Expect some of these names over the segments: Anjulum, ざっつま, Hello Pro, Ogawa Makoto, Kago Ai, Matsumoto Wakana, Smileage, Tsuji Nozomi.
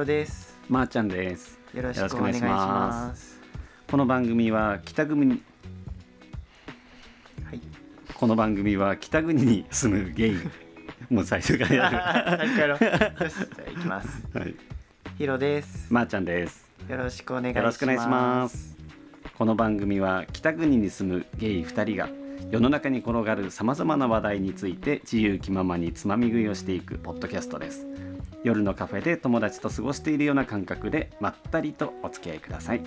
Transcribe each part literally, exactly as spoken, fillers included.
ろです。まーちゃんです。よろしくお願いします。この番組は北国に、はい、この番組は北国に住むゲイもう最初からやる。最初から。よし、じゃあ行きます。はい。ひろです。まーちゃんです。よろしくお願いします。よろしくお願いします。この番組は北国に住むゲイふたりが世の中に転がるさまざまな話題について自由気ままにつまみ食いをしていくポッドキャストです。夜のカフェで友達と過ごしているような感覚でまったりとお付き合いください。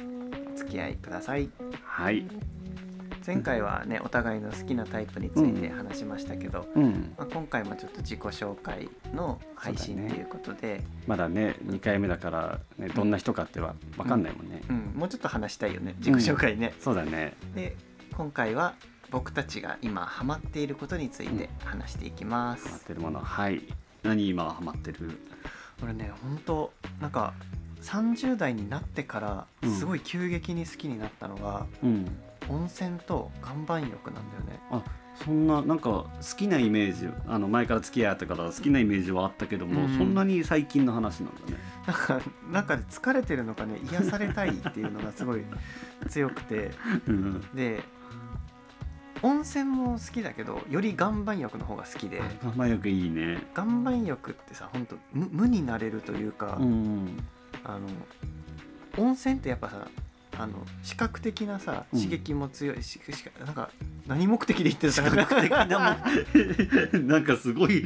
お付き合いください。はい。前回はね、お互いの好きなタイプについて話しましたけど、うんうんまあ、今回もちょっと自己紹介の配信ということで、ね、まだねにかいめだから、ね、どんな人かっては分かんないもんね、うんうん、もうちょっと話したいよね自己紹介ね、うん、そうだね。で今回は僕たちが今ハマっていることについて話していきます。ハマってるもの、はい、何今ハマってる？俺ね、本当なんかさんじゅう代になってからすごい急激に好きになったのが、うんうん、温泉と岩盤浴なんだよね。あ、そんななんか好きなイメージ、あの前から付き合ってから好きなイメージはあったけども、うん、そんなに最近の話なんだね。なんか、なんか疲れてるのかね、癒されたいっていうのがすごい強くて、うん、で温泉も好きだけどより岩盤浴の方が好きで。岩盤浴いいね。岩盤浴ってさ、本当 無, 無になれるというか、うん、あの温泉ってやっぱさ、あの視覚的なさ刺激も強い、うん、ししなんか何目的で言ってたかなんかすごい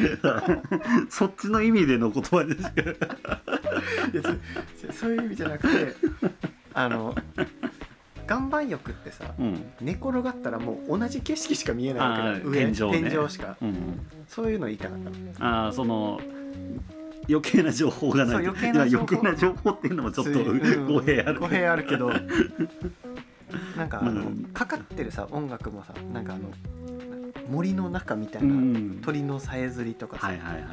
そっちの意味での言葉ですけどそ, そういう意味じゃなくてあの岩盤浴ってさ、うん、寝転がったらもう同じ景色しか見えないから上、天井ね、天井しか、うんうん、そういうの言いたかった。ああ、その余計な情報がない。余計な情報、余計な情報っていうのもちょっと語弊ある、語弊あるけどなんかあのかかってるさ音楽もさ、なんかあの森の中みたいな、うん、鳥のさえずりとかさ、はいはいはいはい、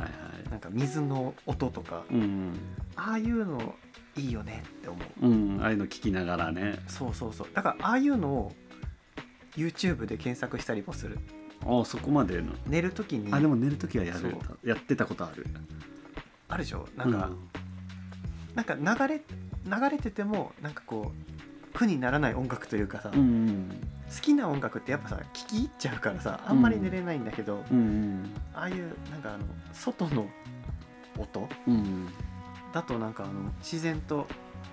なんか水の音とか、うん、ああいうのいいよねって思う、うん、ああいうの聞きながらね。そうそうそう、だからああいうのを YouTube で検索したりもする。ああ、そこまでの寝るときに。あ、でも寝るときはやる、やってたことあるあるでしょ。なんか、うん、なんか流れ流れててもなんかこう苦にならない音楽というかさ、うんうん、好きな音楽ってやっぱさ聴き入っちゃうからさあんまり寝れないんだけど、うんうん、ああいうなんかあの外の音、うんうん、だとなんかあの自然と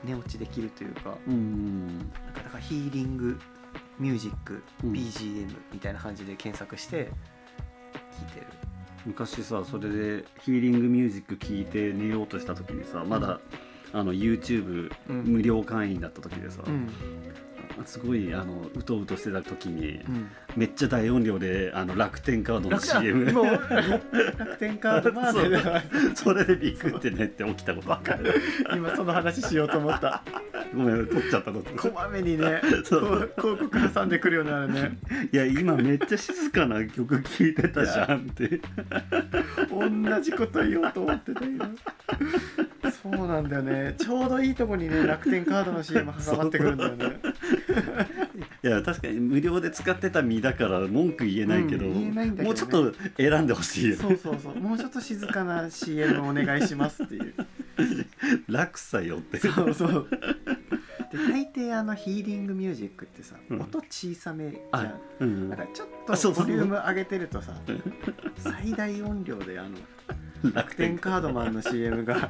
寝落ちできるというか、うんうん、なんかだからヒーリングミュージック ビージーエム みたいな感じで検索して聴いてる。昔さ、それでヒーリングミュージック聴いて寝ようとした時にさ、まだ、うん、あの YouTube 無料会員だった時でさ、うん、すごいあのうとうとしてた時に、うん、めっちゃ大音量であの楽天カードの シーエム 楽天カードまでそ, それでビクってねって起きたことある今その話しようと思ったごめん、取っちゃったの。こまめにね、そう広告挟んでくるようになるね。いや、今めっちゃ静かな曲聴いてたじゃんって同じこと言おうと思ってたけどそうなんだよね、ちょうどいいとこにね楽天カードの シーエム 挟まってくるんだよねいや、確かに無料で使ってた身だから文句言えないけど、うん、言えないんだけどね、もうちょっと選んでほしいよね。そうそうそう、もうちょっと静かな シーエム お願いしますっていう楽さよってそうそうで、大抵あのヒーリングミュージックってさ、うん、音小さめじゃん、うんうん、だからちょっとボリューム上げてるとさ、そうそう最大音量であの楽天カードマンの シーエム があ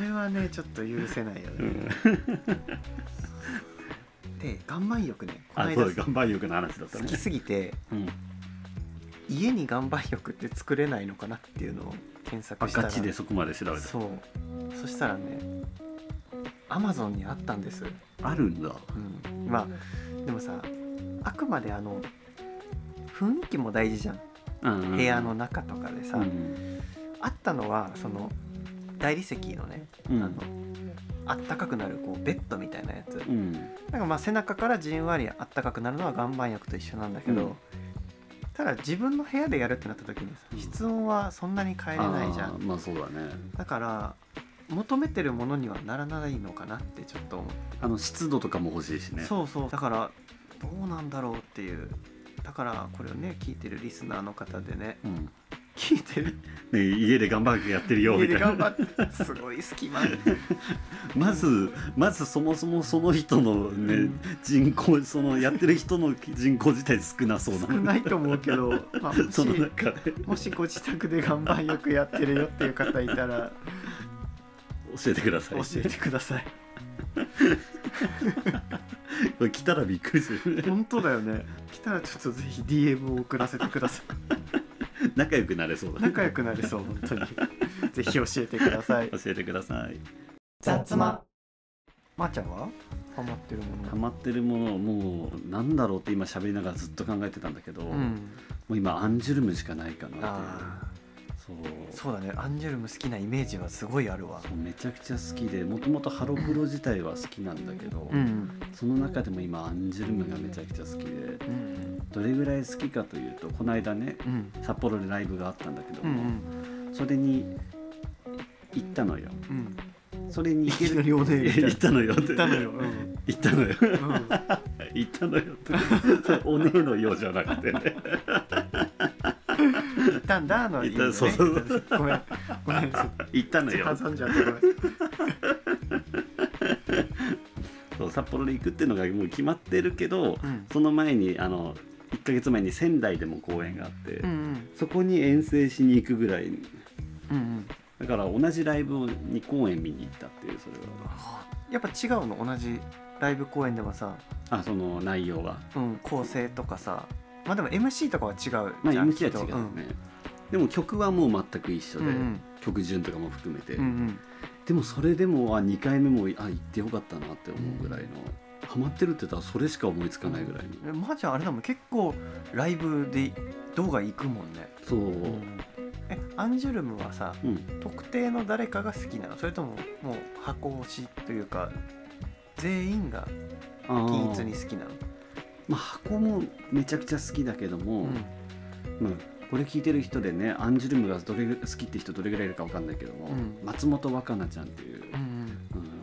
れはねちょっと許せないよね、うん、で岩盤浴ね、この間、あ、そう岩盤浴の話だったね。好きすぎて、うん、家に岩盤浴って作れないのかなっていうのを検索したら、ガチでそこまで調べた。そう、そしたらね、Amazon にあったんです。あるんだ。うん、まあでもさ、あくまであの雰囲気も大事じゃん。うんうんうん、部屋の中とかでさ、うん、あったのはその大理石のね、うん、あのあったかくなるこうベッドみたいなやつ。うん、なんかまあ背中からじんわりあったかくなるのは岩盤浴と一緒なんだけど。うん、ただ自分の部屋でやるってなった時にさ、うん、室温はそんなに変えれないじゃん。まあそうだね。だから求めてるものにはならないのかなってちょっと思って、あの湿度とかも欲しいしね。そうそう、だからどうなんだろうっていう。だからこれをね聞いてるリスナーの方でね、うん、聞いてる、ね、家で頑張ってやってるよみたいな、すごい隙間まずまずそもそもその人のね、うん、人口、そのやってる人の人口自体少なそうな、少ないと思うけど、まあ、もしその中でもしご自宅で岩盤浴やってるよっていう方いたら教えてください、教えてくださいこれ来たらびっくりする本当だよね、来たらちょっとぜひ ディーエム を送らせてください仲良くなれそうだね、仲良くなれそう本当にぜひ教えてください、教えてください。雑魔まーちゃんはハマってるもの、ハマってるものもうなんだろうって今喋りながらずっと考えてたんだけど、うん、もう今アンジュルムしかないかなって。あ、そう、そうだね、アンジュルム好きなイメージはすごいあるわ。そう、めちゃくちゃ好きで、もともとハロプロ自体は好きなんだけど、うん、その中でも今アンジュルムがめちゃくちゃ好きで、うん、どれぐらい好きかというと、この間ね、うん、札幌でライブがあったんだけども、うん、それに行ったのよ、うん、それに行けるようで行ったのよ行ったのよ行ったのよ行ったのよおねえのようじゃなくてね行ったんだのいいよね。そうそう、ごめんごめん行ったのよ挟んじゃってごめんそう、札幌で行くっていうのがもう決まってるけど、うん、その前にあのいっかげつまえに仙台でも公演があって、うんうん、そこに遠征しに行くぐらい、うんうん、だから同じライブをに公演見に行ったっていう。それはやっぱ違うの、同じライブ公演でもさあ、その内容が、うん、構成とかさ、まあでも エムシー とかは違うじゃん、まあ、エムシー は違うね、うん、でも曲はもう全く一緒で、うんうん、曲順とかも含めて、うんうん、でもそれでもあにかいめもあ行ってよかったなって思うぐらいの、うん、ハマってるって言ったらそれしか思いつかないぐらいに、うん、まあじゃああれだもん、結構ライブで動画行くもんね。そう、うん、えアンジュルムはさ、うん、特定の誰かが好きなの、それとももう箱推しというか全員が均一に好きなの？まあ、箱もめちゃくちゃ好きだけども、うん、まあ、これ聞いてる人でね、アンジュルムがどれ好きって人どれぐらいいるか分かんないけども、うん、松本若菜ちゃんっていう、うんうん、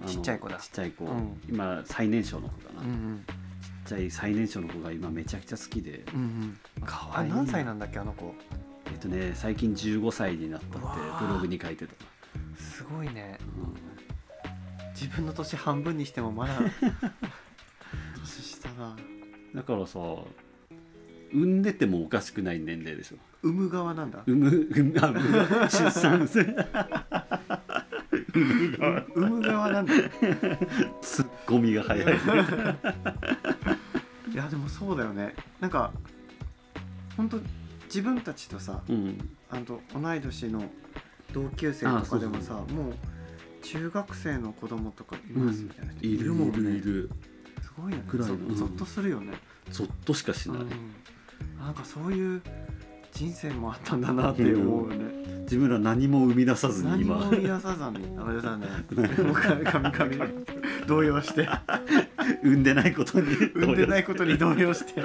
あのちっちゃい子だちっちゃい子、うん、今最年少の子かな、うんうん、ちっちゃい最年少の子が今めちゃくちゃ好きで、うんうん、かわいい。あ、何歳なんだっけあの子？えっとね、最近じゅうごさいになったってブログに書いてた。すごいね、うん、自分の年半分にしてもまだ年下だ。だからさ、産んでてもおかしくない年齢でしょ。産む側なんだ。産む、産む、あ、出産する。産む側。産む側なんだ。ツッコミが早い。いやでもそうだよね。なんか本当自分たちとさ、うん、あと同い年の同級生とかでもさ、そうそう、もう中学生の子供とかいますみたいな人、うん、いるもんね。いる。すごいよね、くらいの、うん、ゾッとするよね。ゾッとしかしない、うん、なんかそういう人生もあったんだなって思うね、うん、自分ら何も生み出さずに今何も生み出さずにあれだね神々に動揺して産んでないことに産んでないことに動揺して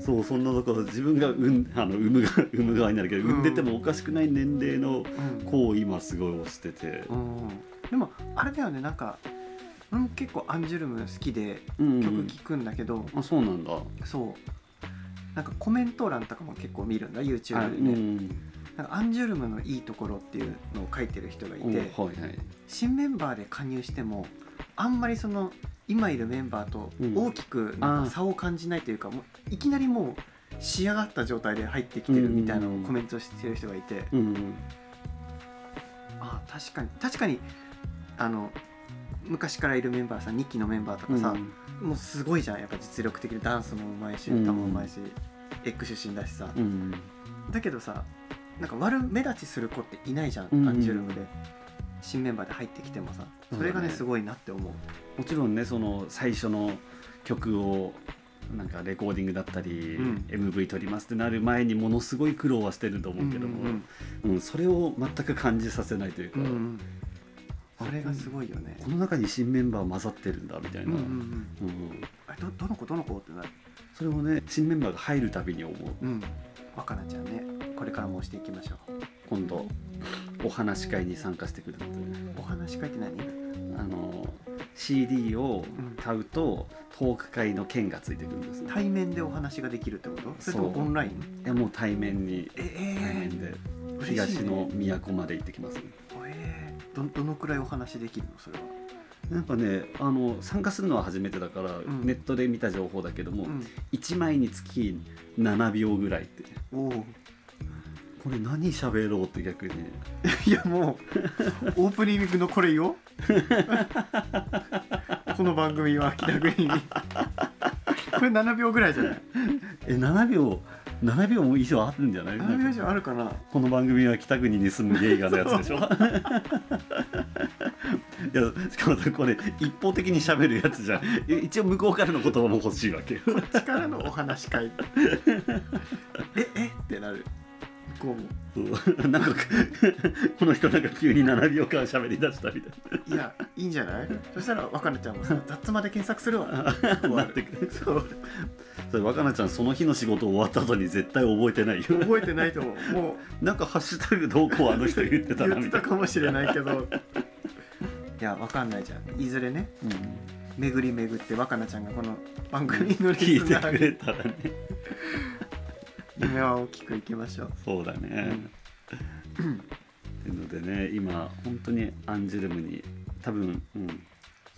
そう、そんなところ自分が産、あの産む側、産む側になるけど、うん、産んでてもおかしくない年齢の子を今すごい推してて、うんうん、でもあれだよね、なんかうん、結構アンジュルム好きで曲聴くんだけど、うんうん、あ、そうなんだ。そう、なんかコメント欄とかも結構見るんだ YouTube で、ね、うん、なんかアンジュルムのいいところっていうのを書いてる人がいて、はいはい、新メンバーで加入してもあんまりその今いるメンバーと大きくなんか差を感じないというか、うん、もういきなりもう仕上がった状態で入ってきてるみたいなのをコメントしてる人がいて、うんうん、あ、確かに確かにあの昔からいるメンバーさ、にきのメンバーとかさ、うん、もうすごいじゃん、やっぱ実力的にダンスもうまいし歌もうまいし、うん、エッグ出身だしさ、うん、だけどさ、なんか悪目立ちする子っていないじゃん、うん、アンジュルムで新メンバーで入ってきてもさ、それが ね, ねすごいなって思う。もちろんね、その最初の曲をなんかレコーディングだったり、うん、エムブイ 撮りますってなる前にものすごい苦労はしてると思うけども、うんうんうん、それを全く感じさせないというか、うんうん、それがすごいよね。この中に新メンバー混ざってるんだみたいな、うんうんうんうん、あ、ど、どの子どの子ってなる。それをね、新メンバーが入るたびに思う、うん、若菜ちゃんね、これからも押していきましょう。今度お話し会に参加してくれたことで、ね、お話し会って何？あの シーディー を買うとトーク会の券がついてくるんです、ね、対面でお話ができるってこと？それともオンライン？いやもう対面に、えー、対面で東の都まで行ってきます、ねえー、ど, どのくらいお話できるの？それはなんかね、あの参加するのは初めてだから、うん、ネットで見た情報だけども、うん、いちまいにつきななびょうぐらいって、おお、これ何喋ろうって逆にいやもうオープニングのこれよこの番組は北国にこれななびょうぐらいじゃないえななびょうななびょう以上あるんじゃない？ななびょう以上あるかな？この番組は北国に住むゲイガのやつでしょいやしかもこれ一方的に喋るやつじゃん。一応向こうからの言葉も欲しいわけこっちからのお話し会ええってなる。こうもそうなんかこの人なんか急にななびょうかん喋り出したみたいな。いやいいんじゃない？そしたら若菜ちゃんもさ雑まで検索するわなってくる。そうそれ若菜ちゃんその日の仕事終わった後に絶対覚えてないよ。覚えてないと思う。もうなんかハッシュタグどうこうあの人言ってたなみたいな言ってたかもしれないけどいやわかんないじゃん。いずれね、うん、巡り巡って若菜ちゃんがこの番組のリスナーに聞いてくれたらね夢は大きくいきましょう。そうだね、うん、っていうのでね今本当にアンジュルムに多分、うん、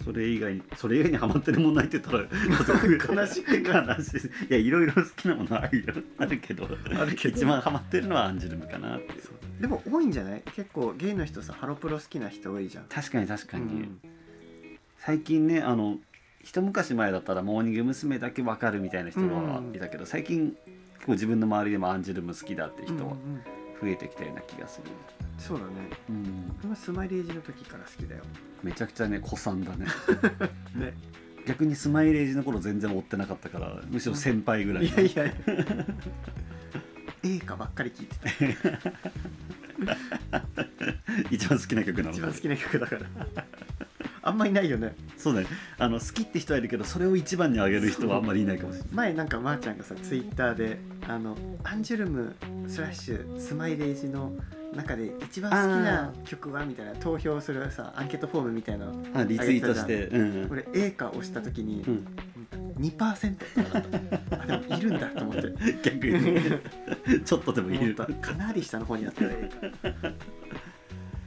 それ以外にそれ以外にハマってるもんないって言ったら悲しい悲しい。いやいろいろ好きなものあるよあるけどあるけど一番ハマってるのはアンジュルムかなっていう。そうでも多いんじゃない？結構ゲイの人さハロプロ好きな人多いじゃん。確かに確かに、うん、最近ねあの一昔前だったらモーニング娘。だけ分かるみたいな人はいたけど、うん、最近結構自分の周りでもアンジュルム好きだって人は増えてきたような気がする、うんうん、そうだね、うん、俺はスマイレージの時から好きだよ。めちゃくちゃね古参だ ね, ね逆にスマイレージの頃全然追ってなかったからむしろ先輩ぐらい、うん、いやいや映画ばっかり聴いてた一番好きな曲なの。一番好きな曲だからあんまいないよね。そうね、あの好きって人はいるけどそれを一番に挙げる人はあんまりいないかもしれない。前なんかまーちゃんがさツイッターであのアンジュルムスラッシュスマイレージの中で一番好きな曲はみたいな投票するさアンケートフォームみたいなのリツイートして、うん、俺Aか押した時に、うん、にパーセント あでもいるんだと思って逆にちょっとでもいるかなり下の方になってる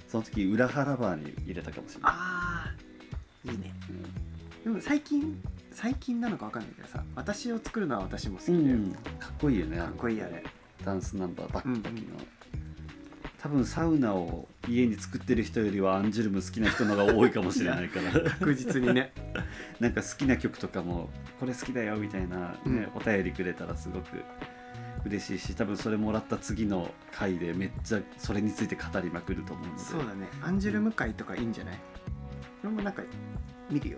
その時裏腹バーに入れたかもしれない。あーいいね、うん、でも最近最近なのか分かんないけどさ私を作るのは私も好きだよ、うん、かっこいいよね。かっこいいあれダンスナンバーバッキバキの、うんうん、多分サウナを家に作ってる人よりはアンジュルム好きな人の方が多いかもしれないから確実にねなんか好きな曲とかもこれ好きだよみたいな、ねうん、お便りくれたらすごく嬉しいし多分それもらった次の回でめっちゃそれについて語りまくると思うので。そうだねアンジュルム回とかいいんじゃない？それもなんか見るよ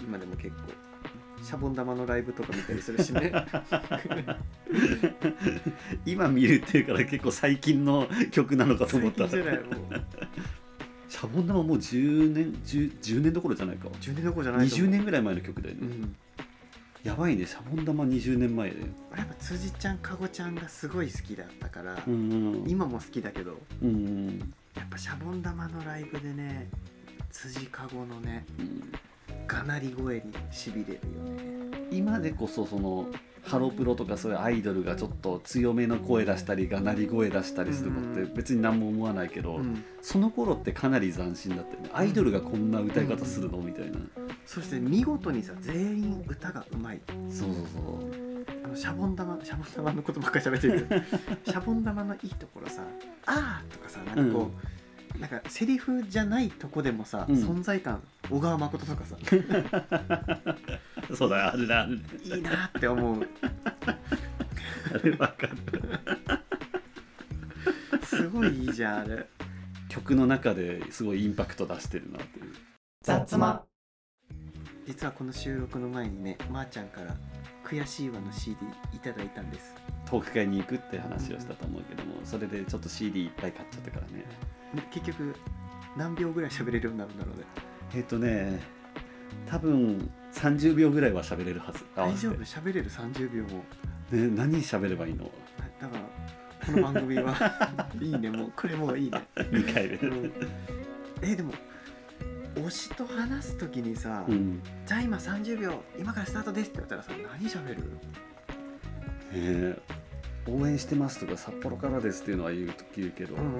今でも結構シャボン玉のライブとか見たりするしね今見るっていうから結構最近の曲なのかと思ったら最近じゃないもうシャボン玉もうじゅうねん 10, じゅうねんどころじゃないかじゅうねんどころじゃないと思うにじゅうねんぐらい前の曲だよね、うんやばいねシャボン玉にじゅうねんまえで。俺やっぱ辻ちゃんかごちゃんがすごい好きだったから、うんうん、今も好きだけど、うんうん、やっぱシャボン玉のライブでね辻かごのね、うん、がなり声にしびれるよね。今でこそそのハロプロとかそういうアイドルがちょっと強めの声出したりがなり声出したりするのって別に何も思わないけど、うん、その頃ってかなり斬新だったよね。アイドルがこんな歌い方するの、うん、みたいな。そして見事にさ全員歌がうまい。そうそうそうあのシャボン玉シャボン玉のことばっかり喋ってるけどシャボン玉のいいところさあーとかさなんかこう、うんなんかセリフじゃないとこでもさ、うん、存在感小川誠とかさそうだよあれだいいなって思うあれわかるすごいいいじゃんあれ。曲の中ですごいインパクト出してるなっていう。雑魔実はこの収録の前にねまーちゃんから悔しいわの シーディー いただいたんです。トーク会に行くって話をしたと思うけども、うん、それでちょっと シーディー いっぱい買っちゃったからね。結局何秒ぐらい喋れるようになるんだろうね。えっとね多分さんじゅうびょうぐらいは喋れるはず。大丈夫喋れるさんじゅうびょうも、ね、何喋ればいいの。だからこの番組は。いいね、もうこれもういいね。にかいめ、うん、えでも推しと話すときにさ、うん、じゃあ今さんじゅうびょう今からスタートですって言ったらさ、何喋る？えー、応援してますとか札幌からですっていうのは言うとき言うけど、うんうんうん、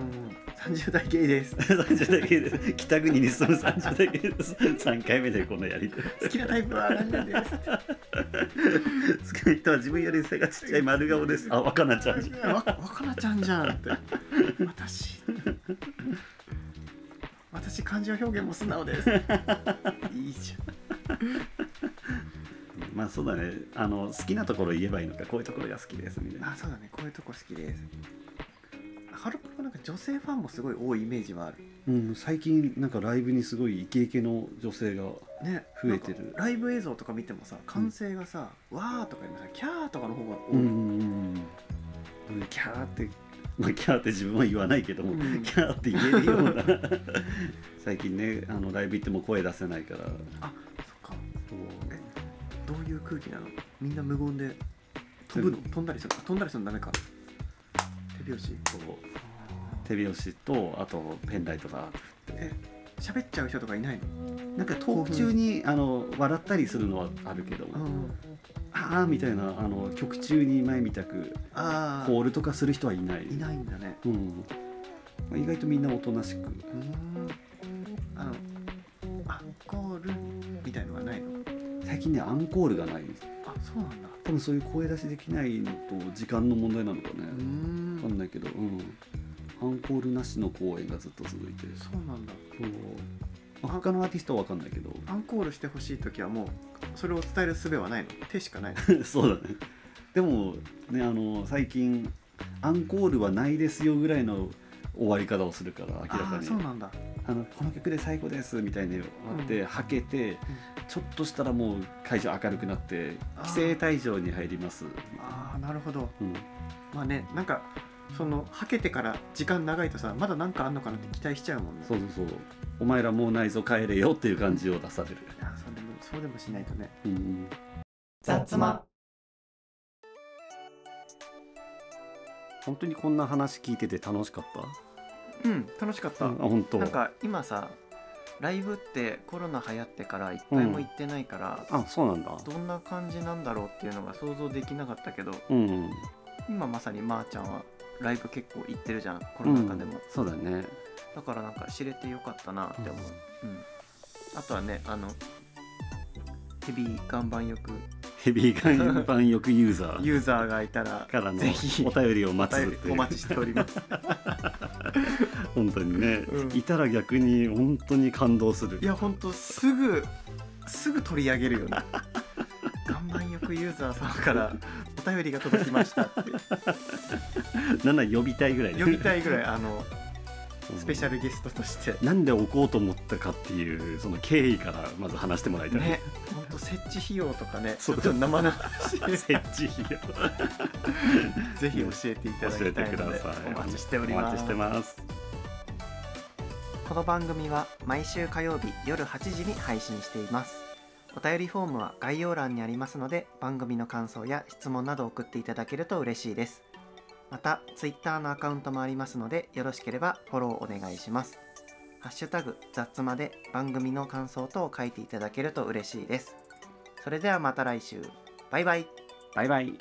さんじゅうだいゲイですさんじゅう代ゲイです北国に住むさんじゅう代ゲイですさんかいめでこのやり方好きなタイプは何なんです？好きな人は自分より背がちっちゃい丸顔です。あ、若菜ちゃんじゃん、若菜ちゃんじゃんって。私私感情表現も素直です。いいじゃん。まあそうだね、あの好きなところ言えばいいのか、こういうところが好きですみたいな。あ、そうだね、こういうとこ好きです。ハロプロなんか女性ファンもすごい多いイメージはある。うん、最近なんかライブにすごいイケイケの女性が増えてる。ね、ライブ映像とか見てもさ、歓声がさ、うん、わーとかよりもさ、キャーとかの方が多い。うんうん、キャーって。まあ、キャーって自分は言わないけども、うん、キャーって言えるような最近ね、あのライブ行っても声出せないから。あ、そっか。そう、え、どういう空気なの？みんな無言で飛ぶの？飛んだりする？飛んだりするのダメか。手拍子こう、手拍子とあとペンライトが。え、喋っちゃう人とかいないの？なんかトーク中にあの笑ったりするのはあるけども。あーみたいな、あの曲中に前みたくあーコールとかする人はいない。いないんだね。うん、まあ、意外とみんなおとなしく。うん、あのアンコールみたいのがないの？最近ね、アンコールがないんです。あ、そうなんだ。多分そういう声出しできないのと時間の問題なのかね。うん、分かんないけど、うん、アンコールなしの公演がずっと続いてる。そうなんだ。そう、他のアーティストは分かんないけど、アンコールしてほしいときはもうそれを伝える術はないの？手しかないの？そうだね。でもね、あの最近アンコールはないですよぐらいの終わり方をするから、明らかに。あ、そうなんだ。あのこの曲で最後ですみたいになって、うん、はけて、うん、ちょっとしたらもう会場明るくなって規制退場に入ります。ああ、なるほど、うん、まあね、なんかそのはけてから時間長いとさ、まだなんかあんのかなって期待しちゃうもんね。そうそうそう、お前らもうないぞ帰れよっていう感じを出される。いや、そうでもそうでもしないとね。うん、雑魔。本当にこんな話聞いてて楽しかった？うん、楽しかった、うん、あ、本当。なんか今さ、ライブってコロナ流行ってから一回も行ってないから、うん、あ、そうなんだ。どんな感じなんだろうっていうのが想像できなかったけど、うんうん、今まさにまーちゃんはライブ結構行ってるじゃん、コロナ禍でも、うん、そうだね。だからなんか知れてよかったなって思う、うんうん、あとはね、あのヘビー岩盤浴ヘビー岩盤浴ユーザーユーザーがいたらからのぜひお便りを待つってお待ちしております。本当にね、うん、いたら逆に本当に感動する。いや、本当すぐすぐ取り上げるよね。岩盤浴ユーザーさんからお便りが届きましたってなな呼びたいぐらい、ね、呼びたいぐらい、あのスペシャルゲストとしてなんで置こうと思ったかっていうその経緯からまず話してもらいたいね。本当設置費用とかね、ちょっと生々しい設置費用ぜひ教えていただきたいので、教えてください。お待ちしております。お待ちしてます。この番組は毎週火曜日夜はちじに配信しています。お便りフォームは概要欄にありますので、番組の感想や質問など送っていただけると嬉しいです。また、ツイッターのアカウントもありますので、よろしければフォローお願いします。ハッシュタグ、雑魔で番組の感想等を書いていただけると嬉しいです。それではまた来週。バイバイ。バイバイ。